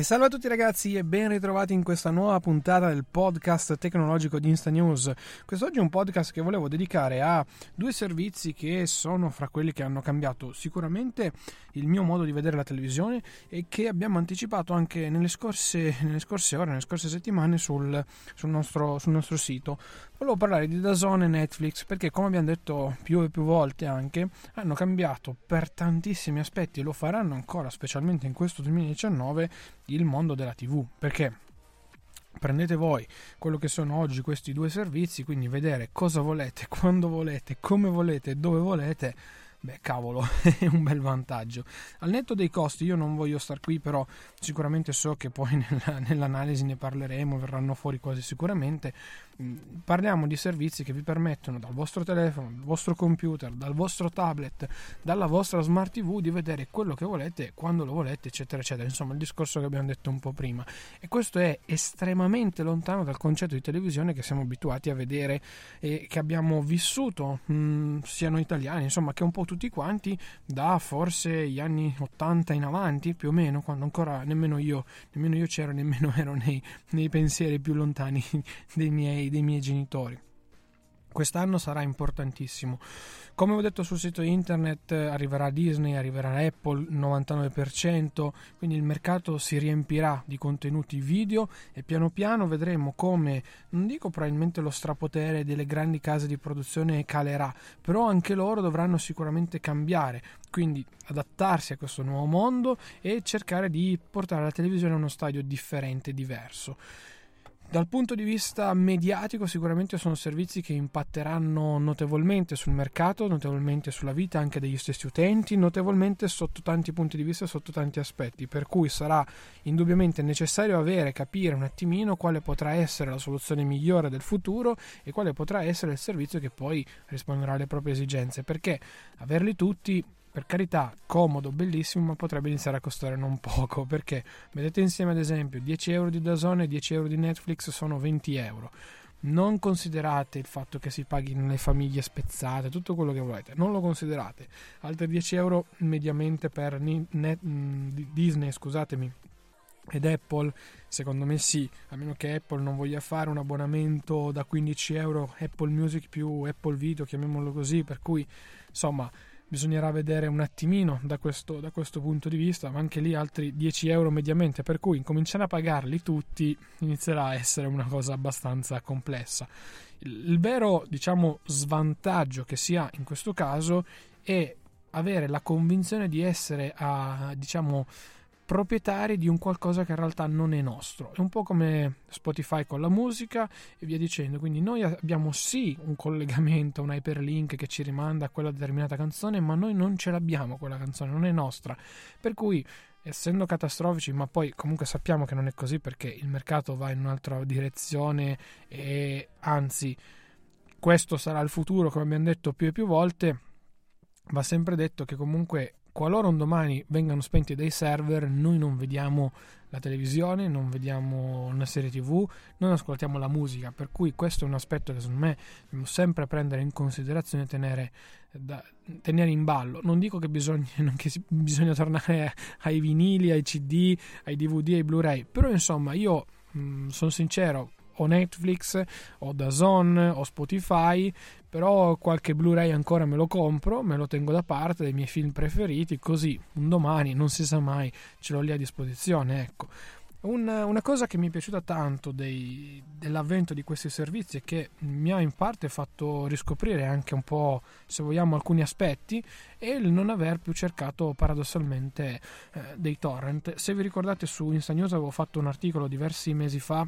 E salve a tutti ragazzi e ben ritrovati in questa nuova puntata del podcast tecnologico di Insta News. Quest'oggi è un podcast che volevo dedicare a due servizi che sono fra quelli che hanno cambiato sicuramente il mio modo di vedere la televisione e che abbiamo anticipato anche nelle scorse settimane sul nostro sito. Volevo parlare di DAZN e Netflix perché, come abbiamo detto più e più volte anche, hanno cambiato per tantissimi aspetti e lo faranno ancora, specialmente in questo 2019, il mondo della TV, perché prendete voi quello che sono oggi questi due servizi, quindi vedere cosa volete, quando volete, come volete, dove volete. Beh, cavolo, è un bel vantaggio. Al netto dei costi, io non voglio star qui, però sicuramente so che poi nell'analisi ne parleremo, verranno fuori cose sicuramente. Parliamo di servizi che vi permettono dal vostro telefono, dal vostro computer, dal vostro tablet, dalla vostra smart TV di vedere quello che volete, quando lo volete, eccetera eccetera. Insomma, il discorso che abbiamo detto un po' prima. E questo è estremamente lontano dal concetto di televisione che siamo abituati a vedere e che abbiamo vissuto, sia noi italiani, insomma, che un po' tutti quanti da forse gli anni 80 in avanti, più o meno, quando ancora nemmeno io c'ero, nemmeno ero nei pensieri più lontani dei miei genitori. Quest'anno sarà importantissimo. Come ho detto sul sito internet, arriverà Disney, arriverà Apple 99%, quindi il mercato si riempirà di contenuti video e piano piano vedremo come, non dico probabilmente lo strapotere delle grandi case di produzione calerà, però anche loro dovranno sicuramente cambiare, quindi adattarsi a questo nuovo mondo e cercare di portare la televisione a uno stadio differente, diverso. Dal punto di vista mediatico sicuramente sono servizi che impatteranno notevolmente sul mercato, notevolmente sulla vita anche degli stessi utenti, notevolmente sotto tanti punti di vista, sotto tanti aspetti, per cui sarà indubbiamente necessario capire un attimino quale potrà essere la soluzione migliore del futuro e quale potrà essere il servizio che poi risponderà alle proprie esigenze, perché averli tutti, per carità, comodo, bellissimo, ma potrebbe iniziare a costare non poco, perché mettete insieme ad esempio 10 euro di DAZN e 10 euro di Netflix sono 20 euro. Non considerate il fatto che si paghi nelle famiglie spezzate, tutto quello che volete, non lo considerate. Altri 10 euro mediamente per Disney, scusatemi, ed Apple, secondo me sì, a meno che Apple non voglia fare un abbonamento da 15 euro, Apple Music più Apple Video, chiamiamolo così, per cui insomma bisognerà vedere un attimino da questo punto di vista, ma anche lì altri 10 euro mediamente, per cui cominciare a pagarli tutti inizierà a essere una cosa abbastanza complessa. Il vero, diciamo, svantaggio che si ha in questo caso è avere la convinzione di essere proprietari di un qualcosa che in realtà non è nostro. È un po' come Spotify con la musica e via dicendo. Quindi noi abbiamo sì un collegamento, un hyperlink che ci rimanda a quella determinata canzone, ma noi non ce l'abbiamo quella canzone, non è nostra. Per cui, essendo catastrofici, ma poi comunque sappiamo che non è così perché il mercato va in un'altra direzione e anzi questo sarà il futuro, come abbiamo detto più e più volte, va sempre detto che comunque qualora un domani vengano spenti dei server, noi non vediamo la televisione, non vediamo una serie TV, non ascoltiamo la musica, per cui questo è un aspetto che secondo me dobbiamo sempre prendere in considerazione e tenere in ballo. Non dico che bisogna tornare ai vinili, ai CD, ai DVD, ai Blu-ray, però insomma io sono sincero, ho Netflix, ho DAZN, ho Spotify, però qualche Blu-ray ancora me lo compro, me lo tengo da parte dei miei film preferiti, così un domani, non si sa mai, ce l'ho lì a disposizione, ecco. Una cosa che mi è piaciuta tanto dell'avvento di questi servizi e che mi ha in parte fatto riscoprire anche un po', se vogliamo, alcuni aspetti è il non aver più cercato paradossalmente dei torrent. Se vi ricordate, su Insta News avevo fatto un articolo diversi mesi fa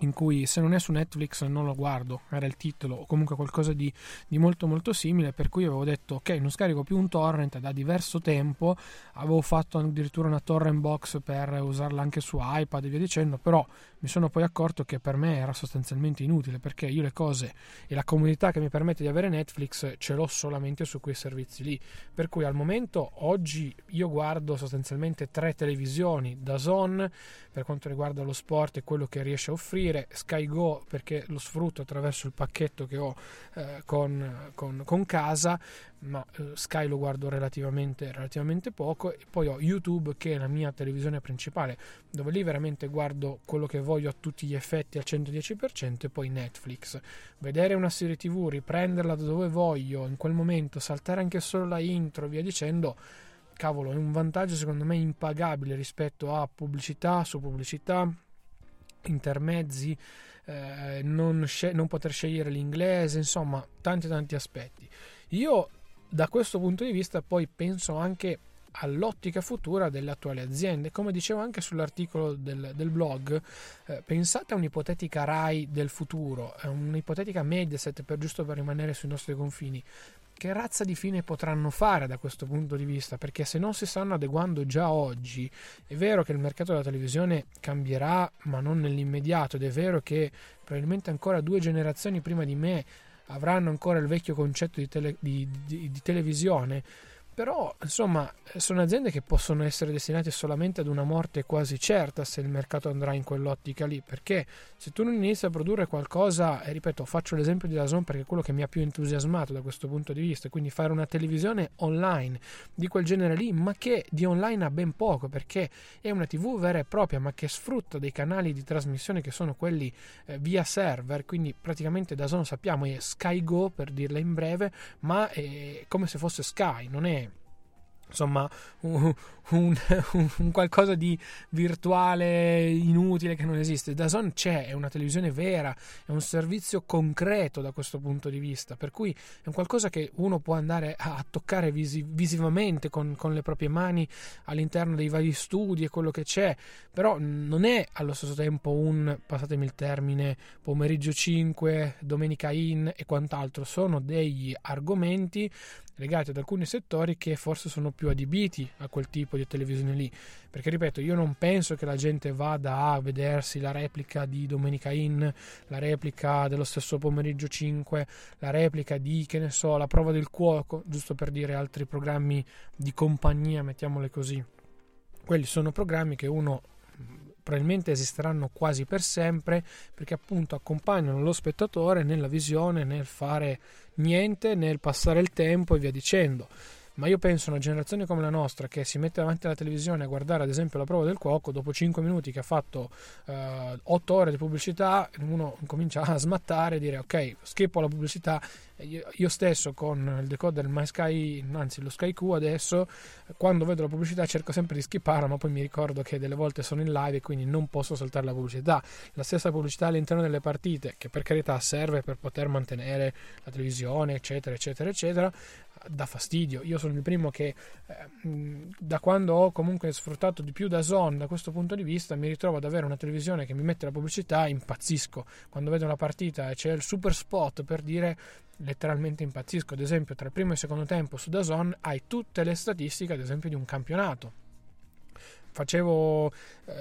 in cui "se non è su Netflix non lo guardo" era il titolo, o comunque qualcosa di molto molto simile, per cui avevo detto ok, non scarico più un torrent da diverso tempo, avevo fatto addirittura una torrent box per usarla anche su iPad e via dicendo, però mi sono poi accorto che per me era sostanzialmente inutile, perché io le cose e la comunità che mi permette di avere Netflix ce l'ho solamente su quei servizi lì, per cui al momento oggi io guardo sostanzialmente 3 televisioni: DAZN per quanto riguarda lo sport e quello che riesce a offrire, Sky Go perché lo sfrutto attraverso il pacchetto che ho con casa, ma Sky lo guardo relativamente poco, e poi ho YouTube che è la mia televisione principale, dove lì veramente guardo quello che voglio a tutti gli effetti al 110%, e poi Netflix, vedere una serie TV, riprenderla dove voglio in quel momento, saltare anche solo la intro, via dicendo. Cavolo, è un vantaggio secondo me impagabile rispetto a pubblicità su pubblicità, intermezzi, non poter scegliere l'inglese, insomma tanti aspetti. Io da questo punto di vista poi penso anche all'ottica futura delle attuali aziende, come dicevo anche sull'articolo del blog. Pensate a un'ipotetica RAI del futuro, un'ipotetica Mediaset, giusto per rimanere sui nostri confini. Che razza di fine potranno fare da questo punto di vista? Perché se non si stanno adeguando già oggi, è vero che il mercato della televisione cambierà, ma non nell'immediato, ed è vero che probabilmente ancora 2 generazioni prima di me avranno ancora il vecchio concetto di televisione, però insomma sono aziende che possono essere destinate solamente ad una morte quasi certa se il mercato andrà in quell'ottica lì, perché se tu non inizi a produrre qualcosa, e ripeto, faccio l'esempio di DAZN perché è quello che mi ha più entusiasmato da questo punto di vista, quindi fare una televisione online di quel genere lì, ma che di online ha ben poco, perché è una TV vera e propria ma che sfrutta dei canali di trasmissione che sono quelli via server, quindi praticamente DAZN sappiamo è Sky Go per dirla in breve, ma è come se fosse Sky, non è insomma un qualcosa di virtuale inutile che non esiste. DAZN c'è, è una televisione vera, è un servizio concreto da questo punto di vista, per cui è un qualcosa che uno può andare a toccare visivamente con le proprie mani all'interno dei vari studi e quello che c'è, però non è allo stesso tempo un, passatemi il termine, pomeriggio 5, domenica in e quant'altro. Sono degli argomenti legati ad alcuni settori che forse sono più adibiti a quel tipo di televisione lì, perché ripeto, io non penso che la gente vada a vedersi la replica di Domenica In, la replica dello stesso pomeriggio 5, la replica di, che ne so, la prova del cuoco, giusto per dire altri programmi di compagnia, mettiamole così. Quelli sono programmi che uno probabilmente esisteranno quasi per sempre, perché appunto accompagnano lo spettatore nella visione, nel fare niente, nel passare il tempo e via dicendo. Ma io penso una generazione come la nostra, che si mette davanti alla televisione a guardare ad esempio la prova del cuoco, dopo 5 minuti che ha fatto 8 ore di pubblicità, uno comincia a smattare e dire ok, schippo la pubblicità. Io stesso con il decoder del MySky, anzi lo Sky Q adesso, quando vedo la pubblicità cerco sempre di skipparla, ma poi mi ricordo che delle volte sono in live e quindi non posso saltare la pubblicità. La stessa pubblicità all'interno delle partite, che per carità serve per poter mantenere la televisione eccetera eccetera eccetera, dà fastidio. Io sono il primo che da quando ho comunque sfruttato di più DAZN, da questo punto di vista mi ritrovo ad avere una televisione che mi mette la pubblicità, impazzisco. Quando vedo una partita e c'è il super spot, per dire, letteralmente impazzisco. Ad esempio tra il primo e il secondo tempo su DAZN hai tutte le statistiche, ad esempio, di un campionato. Facevo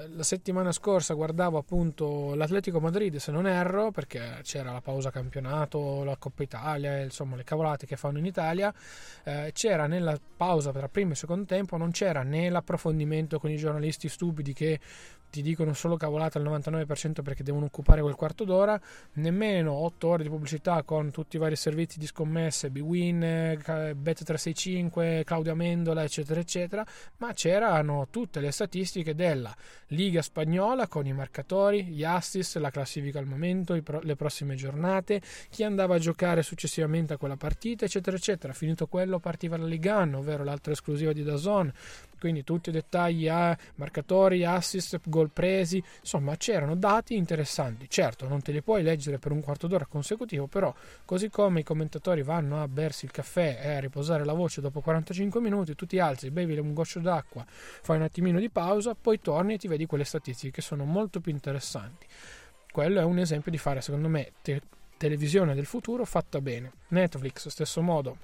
la settimana scorsa, guardavo appunto l'Atletico Madrid, se non erro, perché c'era la pausa campionato, la Coppa Italia, insomma le cavolate che fanno in Italia. C'era nella pausa tra primo e secondo tempo, non c'era né l'approfondimento con i giornalisti stupidi che ti dicono solo cavolate al 99% perché devono occupare quel quarto d'ora, nemmeno 8 ore di pubblicità con tutti i vari servizi di scommesse, Bwin, Bet365, Claudio Amendola, eccetera eccetera, ma c'erano tutte le statistiche della Liga spagnola con i marcatori, gli assist, la classifica al momento, le prossime giornate, chi andava a giocare successivamente a quella partita, eccetera eccetera. Finito quello partiva la Liga, ovvero l'altra esclusiva di DAZN, quindi tutti i dettagli a marcatori, assist, gol presi, insomma c'erano dati interessanti. Certo, non te li puoi leggere per un quarto d'ora consecutivo, però così come i commentatori vanno a bersi il caffè e a riposare la voce dopo 45 minuti, tu ti alzi, bevi un goccio d'acqua, fai un attimino di pausa, poi torni e ti vedi quelle statistiche che sono molto più interessanti. Quello è un esempio di fare, secondo me, televisione del futuro fatta bene. Netflix, stesso modo.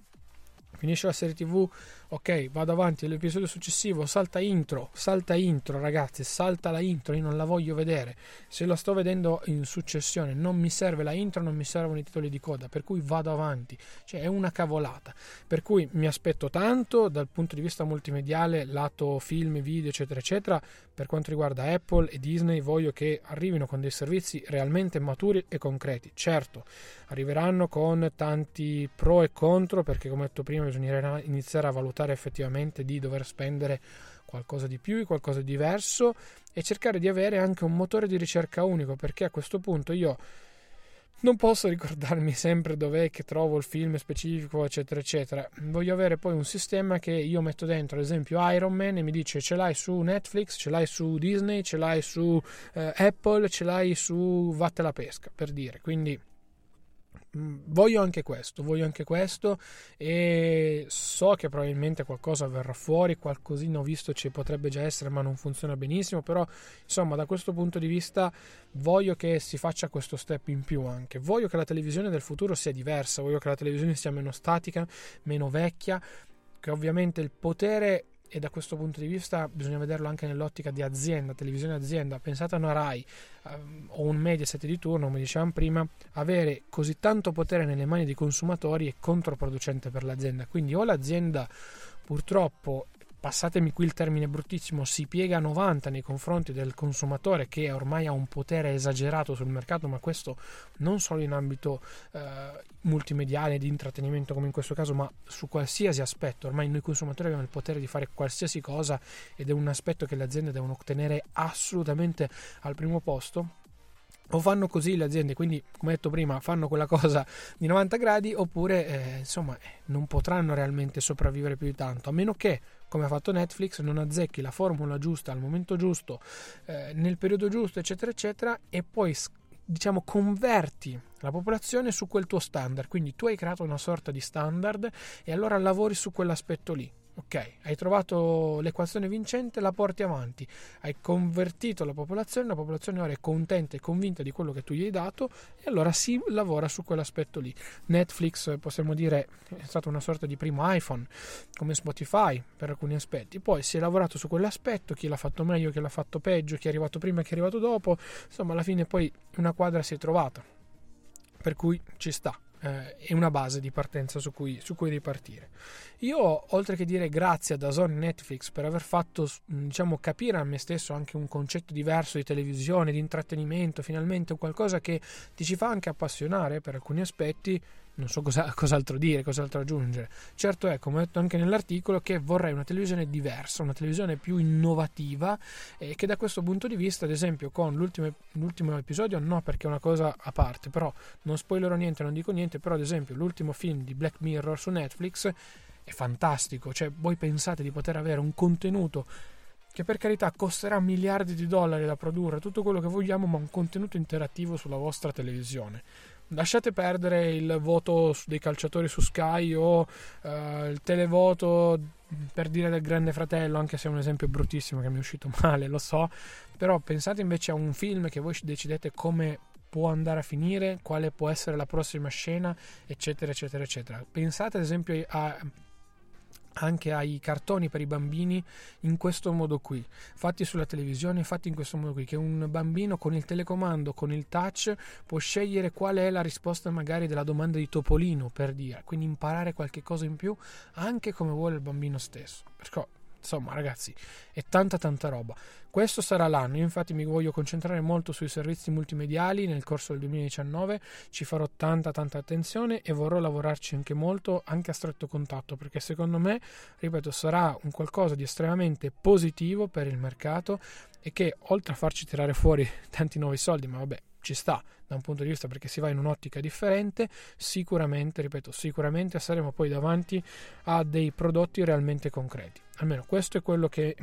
Finisce la serie TV, ok, vado avanti all'episodio successivo, salta intro ragazzi, salta la intro, io non la voglio vedere. Se la sto vedendo in successione non mi serve la intro, non mi servono i titoli di coda, per cui vado avanti, cioè è una cavolata. Per cui mi aspetto tanto dal punto di vista multimediale, lato film, video, eccetera eccetera. Per quanto riguarda Apple e Disney, voglio che arrivino con dei servizi realmente maturi e concreti. Certo, arriveranno con tanti pro e contro, perché come ho detto prima bisognerà iniziare a valutare effettivamente di dover spendere qualcosa di più, qualcosa di diverso, e cercare di avere anche un motore di ricerca unico, perché a questo punto io non posso ricordarmi sempre dov'è che trovo il film specifico, eccetera eccetera. Voglio avere poi un sistema che io metto dentro, ad esempio Iron Man, e mi dice ce l'hai su Netflix, ce l'hai su Disney, ce l'hai su Apple, ce l'hai su Vatte la Pesca, per dire. Quindi voglio anche questo, e so che probabilmente qualcosa verrà fuori, qualcosina ho visto ci potrebbe già essere ma non funziona benissimo, però insomma da questo punto di vista voglio che si faccia questo step in più. Anche voglio che la televisione del futuro sia diversa, voglio che la televisione sia meno statica, meno vecchia, che ovviamente il potere, e da questo punto di vista bisogna vederlo anche nell'ottica di azienda, televisione azienda. Pensate a una RAI o un Mediaset di turno, come dicevamo prima, avere così tanto potere nelle mani dei consumatori è controproducente per l'azienda. Quindi o l'azienda, purtroppo, passatemi qui il termine bruttissimo, si piega a 90 nei confronti del consumatore, che ormai ha un potere esagerato sul mercato, ma questo non solo in ambito multimediale di intrattenimento come in questo caso, ma su qualsiasi aspetto. Ormai noi consumatori abbiamo il potere di fare qualsiasi cosa, ed è un aspetto che le aziende devono tenere assolutamente al primo posto. O fanno così le aziende, quindi come detto prima fanno quella cosa di 90 gradi, oppure insomma non potranno realmente sopravvivere più di tanto, a meno che, come ha fatto Netflix, non azzecchi la formula giusta al momento giusto, nel periodo giusto, eccetera eccetera, e poi diciamo converti la popolazione su quel tuo standard. Quindi tu hai creato una sorta di standard e allora lavori su quell'aspetto lì. Ok, hai trovato l'equazione vincente, la porti avanti, hai convertito la popolazione ora è contenta e convinta di quello che tu gli hai dato, e allora si lavora su quell'aspetto lì. Netflix, possiamo dire, è stata una sorta di primo iPhone, come Spotify per alcuni aspetti. Poi si è lavorato su quell'aspetto, chi l'ha fatto meglio, chi l'ha fatto peggio, chi è arrivato prima, chi è arrivato dopo, insomma alla fine poi una quadra si è trovata, per cui ci sta. È una base di partenza su cui ripartire. Io, oltre che dire grazie a DAZN Netflix per aver fatto, diciamo, capire a me stesso anche un concetto diverso di televisione, di intrattenimento, finalmente qualcosa che ti ci fa anche appassionare per alcuni aspetti, non so cos'altro dire, cos'altro aggiungere. Certo è, come ho detto anche nell'articolo, che vorrei una televisione diversa, una televisione più innovativa, e che da questo punto di vista, ad esempio con l'ultimo episodio, no perché è una cosa a parte, però non spoilerò niente, non dico niente, però ad esempio l'ultimo film di Black Mirror su Netflix è fantastico. Cioè voi pensate di poter avere un contenuto che, per carità, costerà miliardi di dollari da produrre, tutto quello che vogliamo, ma un contenuto interattivo sulla vostra televisione. Lasciate perdere il voto dei calciatori su Sky o il televoto, per dire, del Grande Fratello, anche se è un esempio bruttissimo che mi è uscito male, lo so, però pensate invece a un film che voi decidete come può andare a finire, quale può essere la prossima scena, eccetera eccetera eccetera. Pensate ad esempio anche ai cartoni per i bambini in questo modo qui, fatti sulla televisione, fatti in questo modo qui, che un bambino con il telecomando, con il touch, può scegliere qual è la risposta magari della domanda di Topolino, per dire, quindi imparare qualche cosa in più anche come vuole il bambino stesso. Perciò, insomma, ragazzi, è tanta roba. Questo sarà l'anno, io infatti mi voglio concentrare molto sui servizi multimediali nel corso del 2019, ci farò tanta attenzione e vorrò lavorarci anche molto, anche a stretto contatto, perché secondo me, ripeto, sarà un qualcosa di estremamente positivo per il mercato e che, oltre a farci tirare fuori tanti nuovi soldi, ma vabbè, ci sta da un punto di vista perché si va in un'ottica differente, sicuramente saremo poi davanti a dei prodotti realmente concreti. Almeno questo è quello che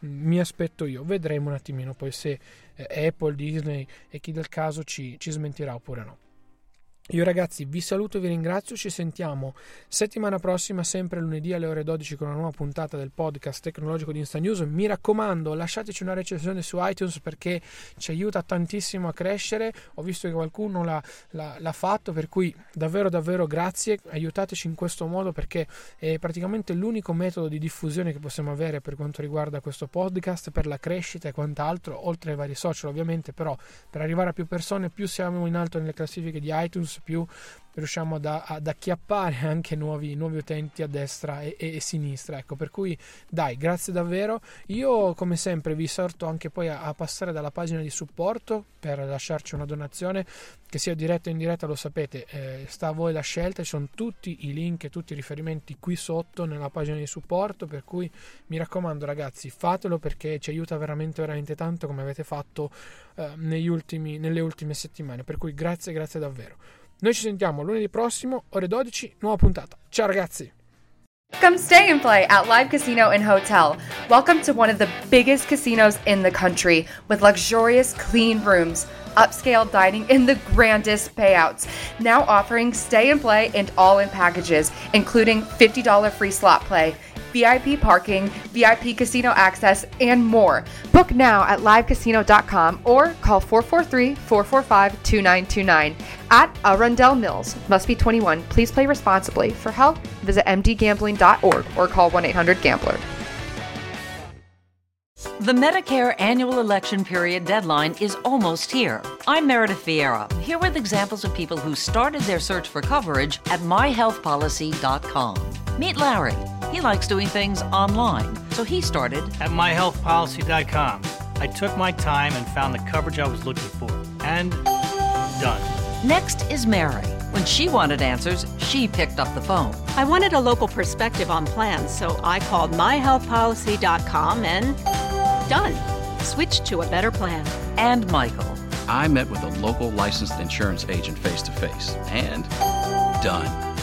mi aspetto io. Vedremo un attimino poi se Apple, Disney e chi del caso ci smentirà oppure no. Io, ragazzi, vi saluto e vi ringrazio, ci sentiamo settimana prossima, sempre lunedì alle ore 12, con una nuova puntata del podcast tecnologico di Insta News. Mi raccomando, lasciateci una recensione su iTunes perché ci aiuta tantissimo a crescere, ho visto che qualcuno l'ha fatto, per cui davvero grazie, aiutateci in questo modo perché è praticamente l'unico metodo di diffusione che possiamo avere per quanto riguarda questo podcast, per la crescita e quant'altro, oltre ai vari social ovviamente, però per arrivare a più persone, più siamo in alto nelle classifiche di iTunes, più riusciamo ad acchiappare anche nuovi utenti a destra e sinistra, ecco, per cui dai, grazie davvero. Io come sempre vi esorto anche poi a passare dalla pagina di supporto per lasciarci una donazione, che sia diretta o indiretta, lo sapete, sta a voi la scelta, ci sono tutti i link e tutti i riferimenti qui sotto nella pagina di supporto, per cui mi raccomando ragazzi, fatelo perché ci aiuta veramente tanto, come avete fatto nelle ultime settimane, per cui grazie davvero. Noi ci sentiamo lunedì prossimo, ore 12, nuova puntata. Ciao ragazzi! Come stay and play at Live Casino and Hotel. Welcome to one of the biggest casinos in the country, with luxurious clean rooms, upscale dining, and the grandest payouts. Now offering stay and play and all-in packages, including $50 free slot play, VIP parking, VIP casino access, and more. Book now at livecasino.com or call 443-445-2929 at Arundel Mills. Must be 21. Please play responsibly. For help, visit mdgambling.org or call 1-800-GAMBLER. The Medicare annual election period deadline is almost here. I'm Meredith Vieira, here with examples of people who started their search for coverage at MyHealthPolicy.com. Meet Larry. He likes doing things online, so he started at MyHealthPolicy.com. I took my time and found the coverage I was looking for. And done. Next is Mary. When she wanted answers, she picked up the phone. I wanted a local perspective on plans, so I called MyHealthPolicy.com and done. Switched to a better plan. And Michael. I met with a local licensed insurance agent face-to-face and done.